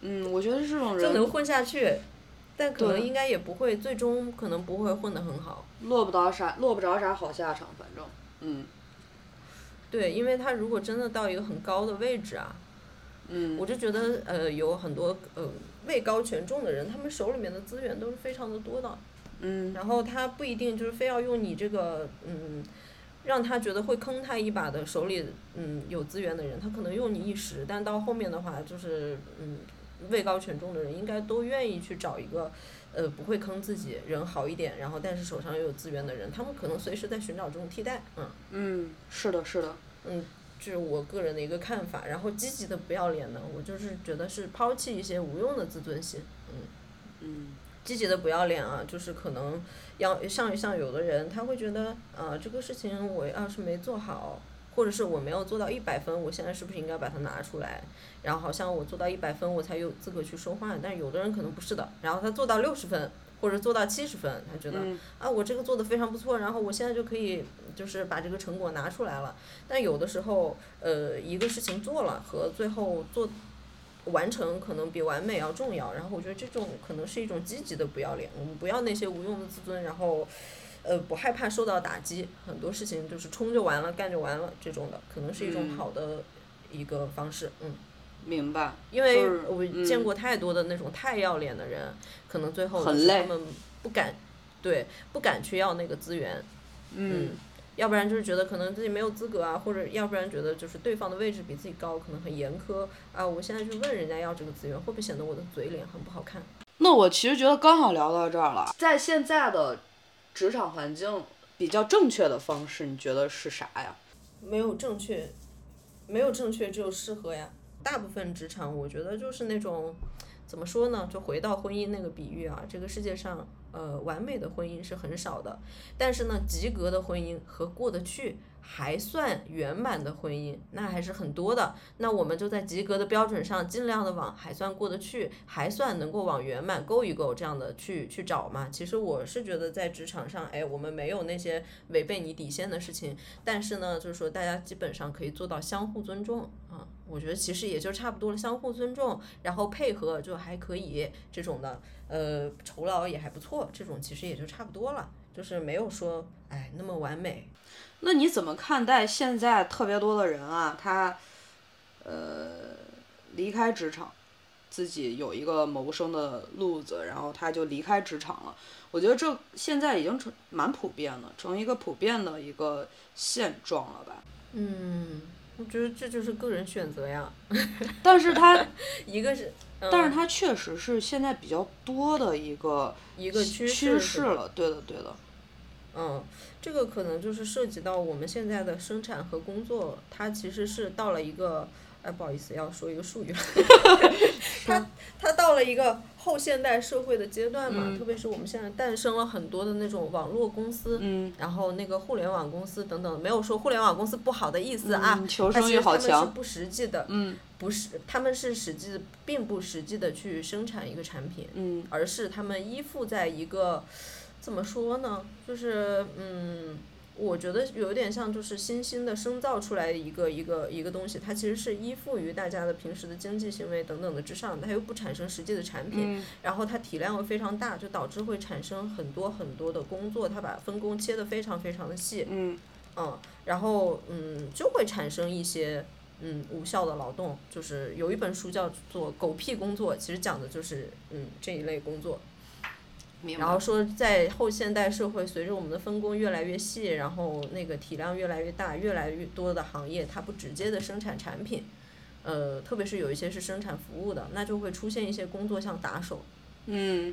嗯，我觉得这种人就能混下去，但可能应该也不会，最终可能不会混得很好，落不到啥，落不着啥好下场，反正，嗯，对，因为他如果真的到一个很高的位置啊，嗯，我就觉得呃，有很多呃位高权重的人，他们手里面的资源都是非常的多的，嗯，然后他不一定就是非要用你这个嗯。让他觉得会坑他一把的手里嗯有资源的人，他可能用你一时，但到后面的话就是嗯位高权重的人应该都愿意去找一个呃不会坑自己人好一点，然后但是手上又有资源的人，他们可能随时在寻找这种替代。嗯嗯，是的是的，嗯，这是我个人的一个看法。然后积极的不要脸呢，我就是觉得是抛弃一些无用的自尊心。嗯嗯，积极的不要脸啊，就是可能要像像有的人他会觉得呃这个事情我要是没做好，或者是我没有做到一百分，我现在是不是应该把它拿出来，然后好像我做到一百分我才有资格去说话，但是有的人可能不是的，然后他做到六十分或者做到七十分，他觉得、嗯、啊我这个做得非常不错，然后我现在就可以就是把这个成果拿出来了。但有的时候呃一个事情做了和最后做完成可能比完美要重要，然后我觉得这种可能是一种积极的不要脸，我们不要那些无用的自尊，然后呃不害怕受到打击，很多事情就是冲就完了，干就完了，这种的可能是一种好的一个方式。 嗯, 嗯明白，因为我见过太多的那种太要脸的人、嗯、可能最后他们不敢对不敢去要那个资源， 嗯, 嗯要不然就是觉得可能自己没有资格啊，或者要不然觉得就是对方的位置比自己高，可能很严苛啊，我现在去问人家要这个资源会不会显得我的嘴脸很不好看。那我其实觉得刚好聊到这儿了，在现在的职场环境比较正确的方式你觉得是啥呀？没有正确，没有正确，只有适合呀。大部分职场我觉得就是那种怎么说呢，就回到婚姻那个比喻啊，这个世界上呃完美的婚姻是很少的，但是呢及格的婚姻和过得去还算圆满的婚姻那还是很多的，那我们就在及格的标准上尽量的往还算过得去还算能够往圆满够一够这样的去去找嘛。其实我是觉得在职场上哎，我们没有那些违背你底线的事情，但是呢就是说大家基本上可以做到相互尊重啊，我觉得其实也就差不多了，相互尊重然后配合就还可以这种的，呃酬劳也还不错，这种其实也就差不多了，就是没有说哎那么完美。那你怎么看待现在特别多的人啊，他呃离开职场，自己有一个谋生的路子，然后他就离开职场了？我觉得这现在已经成蛮普遍的，成一个普遍的一个现状了吧。嗯，我觉得这就是个人选择呀。但是他一个是、嗯、但是他确实是现在比较多的一个一个趋势了。对的对的，嗯，这个可能就是涉及到我们现在的生产和工作，它其实是到了一个，哎，不好意思，要说一个术语，它它到了一个后现代社会的阶段嘛、嗯，特别是我们现在诞生了很多的那种网络公司，嗯，然后那个互联网公司等等，没有说互联网公司不好的意思啊，嗯、求生欲好强，他们是不实际的，嗯。不是，他们是实际并不实际的去生产一个产品，嗯，而是他们依附在一个怎么说呢，就是嗯我觉得有点像就是新兴的生造出来一个一个一个东西，它其实是依附于大家的平时的经济行为等等的之上，它又不产生实际的产品、嗯、然后它体量会非常大，就导致会产生很多很多的工作，它把分工切得非常非常的细，嗯嗯然后嗯就会产生一些嗯无效的劳动，就是有一本书叫做狗屁工作，其实讲的就是嗯这一类工作。然后说在后现代社会随着我们的分工越来越细，然后那个体量越来越大，越来越多的行业它不直接的生产产品，呃特别是有一些是生产服务的，那就会出现一些工作像打手，嗯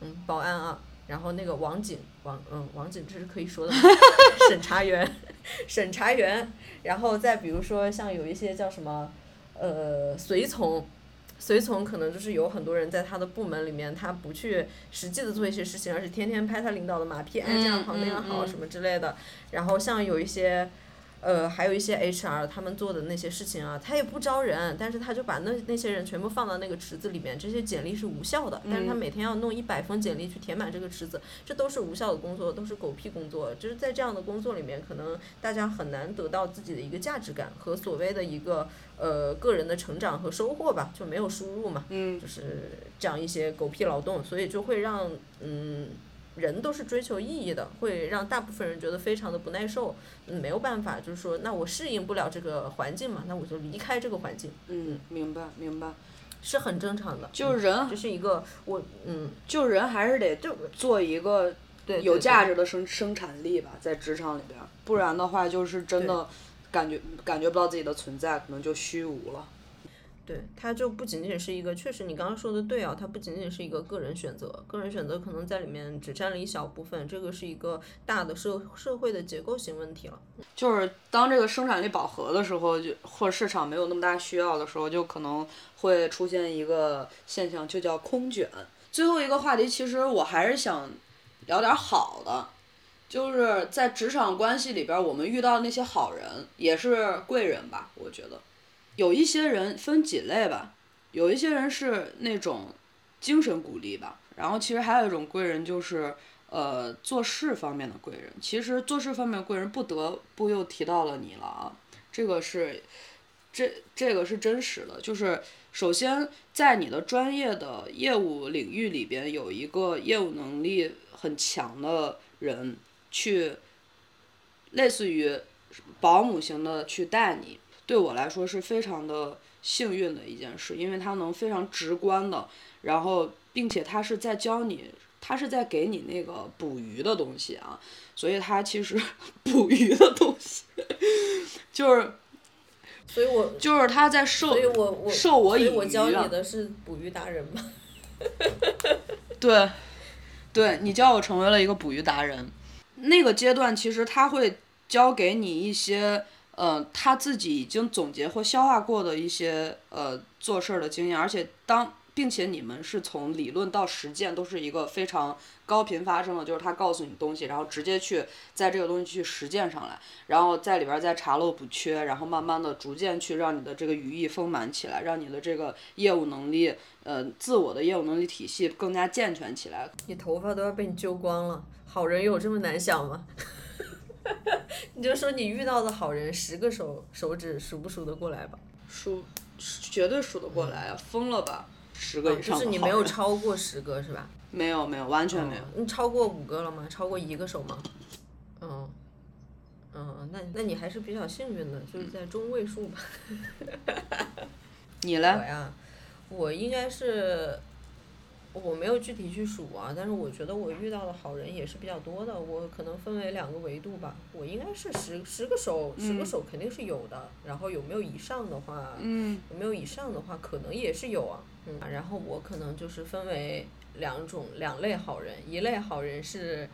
嗯保安啊，然后那个网警网嗯网警这是可以说的审查员审查员，然后再比如说像有一些叫什么呃随从，随从可能就是有很多人在他的部门里面他不去实际的做一些事情，而是天天拍他领导的马屁，哎这样好那样好什么之类的，然后像有一些呃还有一些 H R 他们做的那些事情啊，他也不招人，但是他就把那那些人全部放到那个池子里面，这些简历是无效的，但是他每天要弄一百封简历去填满这个池子，这都是无效的工作，都是狗屁工作，就是在这样的工作里面可能大家很难得到自己的一个价值感和所谓的一个呃个人的成长和收获吧，就没有输入嘛，嗯就是这样一些狗屁劳动，所以就会让嗯人都是追求意义的，会让大部分人觉得非常的不耐受，嗯，没有办法，就是说，那我适应不了这个环境嘛，那我就离开这个环境。嗯，明白明白，是很正常的。就人，嗯、这是一个我嗯，就人还是得就做一个有价值的生生产力吧，在职场里边，不然的话就是真的感觉感觉不到自己的存在，可能就虚无了。对，它就不仅仅是一个，确实你刚刚说的对啊，它不仅仅是一个个人选择，个人选择可能在里面只占了一小部分，这个是一个大的社社会的结构性问题了。就是当这个生产力饱和的时候，就或者市场没有那么大需要的时候，就可能会出现一个现象，就叫空卷。最后一个话题，其实我还是想聊点好的，就是在职场关系里边，我们遇到那些好人也是贵人吧，我觉得。有一些人分几类吧，有一些人是那种精神鼓励吧，然后其实还有一种贵人就是呃做事方面的贵人，其实做事方面的贵人不得不又提到了你了啊，这个是这这个是真实的，就是首先在你的专业的业务领域里边有一个业务能力很强的人去类似于保姆型的去带你，对我来说是非常的幸运的一件事，因为他能非常直观的，然后并且他是在教你，他是在给你那个捕鱼的东西啊，所以他其实捕鱼的东西就是所以我就是他在受我我受我以鱼、啊、我教你的是捕鱼达人吗？对对，你教我成为了一个捕鱼达人。那个阶段其实他会教给你一些呃他自己已经总结或消化过的一些呃做事的经验，而且当并且你们是从理论到实践都是一个非常高频发生的，就是他告诉你东西，然后直接去在这个东西去实践上来，然后在里边再查漏补缺，然后慢慢的逐渐去让你的这个语义丰满起来，让你的这个业务能力呃自我的业务能力体系更加健全起来。你头发都要被你揪光了，好人有这么难想吗？你就说你遇到的好人十个手手指数不数得过来吧？数绝对数得过来啊，疯了吧？十个以上、哦、就是你没有超过十个是吧？没有没有，完全没有、嗯、你超过五个了吗？超过一个手吗？嗯嗯，那那你还是比较幸运的，就是在中位数吧。你呢？我呀，我应该是我没有具体去数啊，但是我觉得我遇到的好人也是比较多的，我可能分为两个维度吧，我应该是十十个手，十个手肯定是有的、嗯、然后有没有以上的话，嗯，有没有以上的话可能也是有啊，嗯，然后我可能就是分为两种两类好人，一类好人是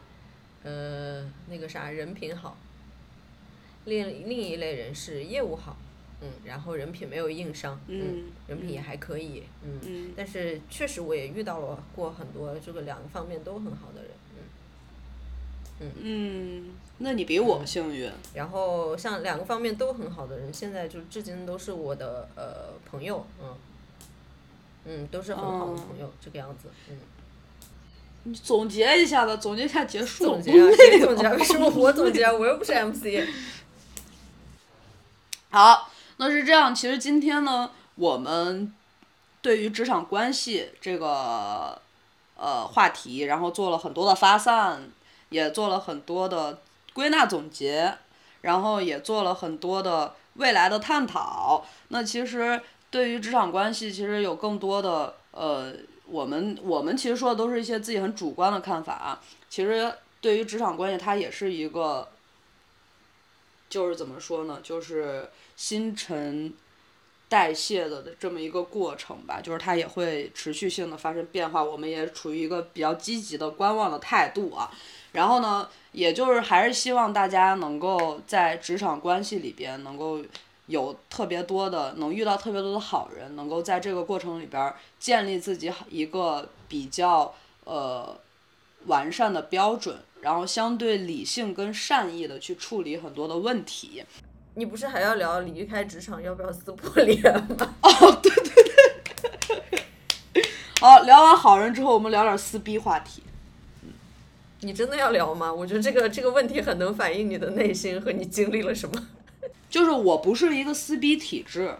呃那个啥人品好，另另一类人是业务好，嗯，然后人品没有硬伤，嗯，人品也还可以，嗯，嗯，但是确实我也遇到了过很多这个两个方面都很好的人，嗯，嗯，嗯，那你比我幸运、嗯。然后像两个方面都很好的人，现在就至今都是我的呃朋友，嗯，嗯，都是很好的朋友，哦、这个样子，嗯。你总结一下吧，总结一下结束。总结啊，谁总结？为什么我总结？我又不是 M C。好。那是这样，其实今天呢，我们对于职场关系这个呃话题，然后做了很多的发散，也做了很多的归纳总结，然后也做了很多的未来的探讨。那其实对于职场关系，其实有更多的呃，我们我们其实说的都是一些自己很主观的看法啊。其实对于职场关系，它也是一个。就是怎么说呢，就是新陈代谢的这么一个过程吧，就是它也会持续性的发生变化，我们也处于一个比较积极的观望的态度啊。然后呢，也就是还是希望大家能够在职场关系里边能够有特别多的，能遇到特别多的好人，能够在这个过程里边建立自己一个比较呃完善的标准，然后相对理性跟善意的去处理很多的问题。你不是还要聊离开职场要不要撕破脸吗？哦，对对对。好，聊完好人之后，我们聊点撕逼话题。你真的要聊吗？我觉得这个这个问题很能反映你的内心和你经历了什么。就是我不是一个撕逼体质，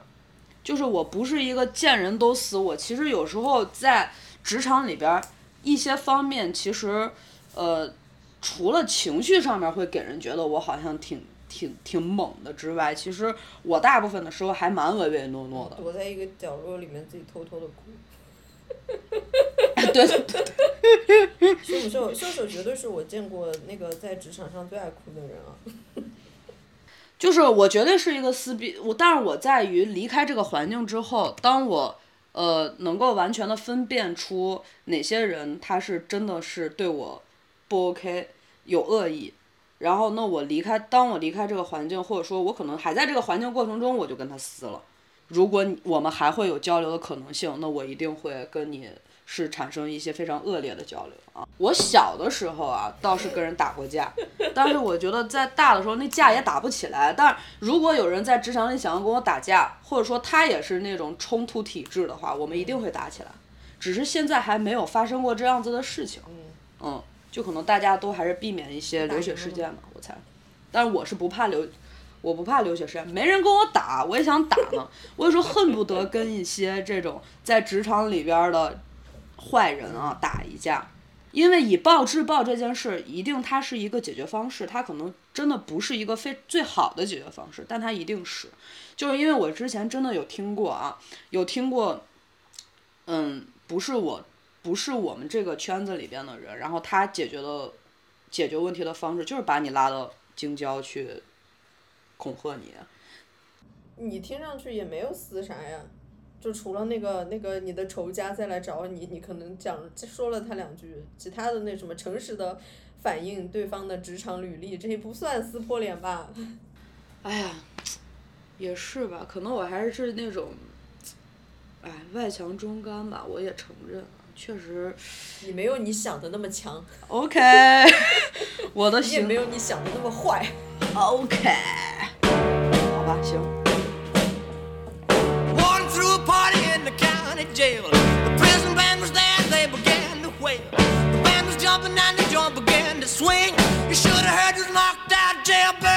就是我不是一个见人都撕。我其实有时候在职场里边一些方面，其实呃。除了情绪上面会给人觉得我好像挺挺挺猛的之外，其实我大部分的时候还蛮唯唯诺诺的，躲在一个角落里面自己偷偷的哭。对对对，秀秀秀秀绝对是我见过那个在职场上最爱哭的人啊。就是我绝对是一个撕逼，我但是我在于离开这个环境之后，当我呃能够完全的分辨出哪些人他是真的是对我。不 OK， 有恶意，然后那我离开，当我离开这个环境，或者说我可能还在这个环境过程中，我就跟他撕了。如果我们还会有交流的可能性，那我一定会跟你是产生一些非常恶劣的交流啊。我小的时候啊，倒是跟人打过架，但是我觉得在大的时候那架也打不起来。但如果有人在职场里想要跟我打架，或者说他也是那种冲突体质的话，我们一定会打起来。只是现在还没有发生过这样子的事情。嗯，嗯就可能大家都还是避免一些流血事件嘛，我猜。但是我是不怕流，我不怕流血事件，没人跟我打，我也想打呢。我有时候恨不得跟一些这种在职场里边的坏人啊打一架，因为以暴制暴这件事，一定它是一个解决方式，它可能真的不是一个非最好的解决方式，但它一定是。就是因为我之前真的有听过啊，有听过，嗯，不是我，不是我们这个圈子里边的人，然后他解决的解决问题的方式就是把你拉到京郊去恐吓你。你听上去也没有撕啥呀。就除了那个那个你的仇家再来找你，你可能讲说了他两句，其他的那什么诚实的反映对方的职场履历，这也不算撕破脸吧？哎呀，也是吧，可能我还是那种，哎，外强中干吧，我也承认，确实。你没有你想的那么强。OK 。我的行。也没有你想的那么坏。OK。好吧，行。Jumping and the joint began to swing. You should have heard who's knocked out jail.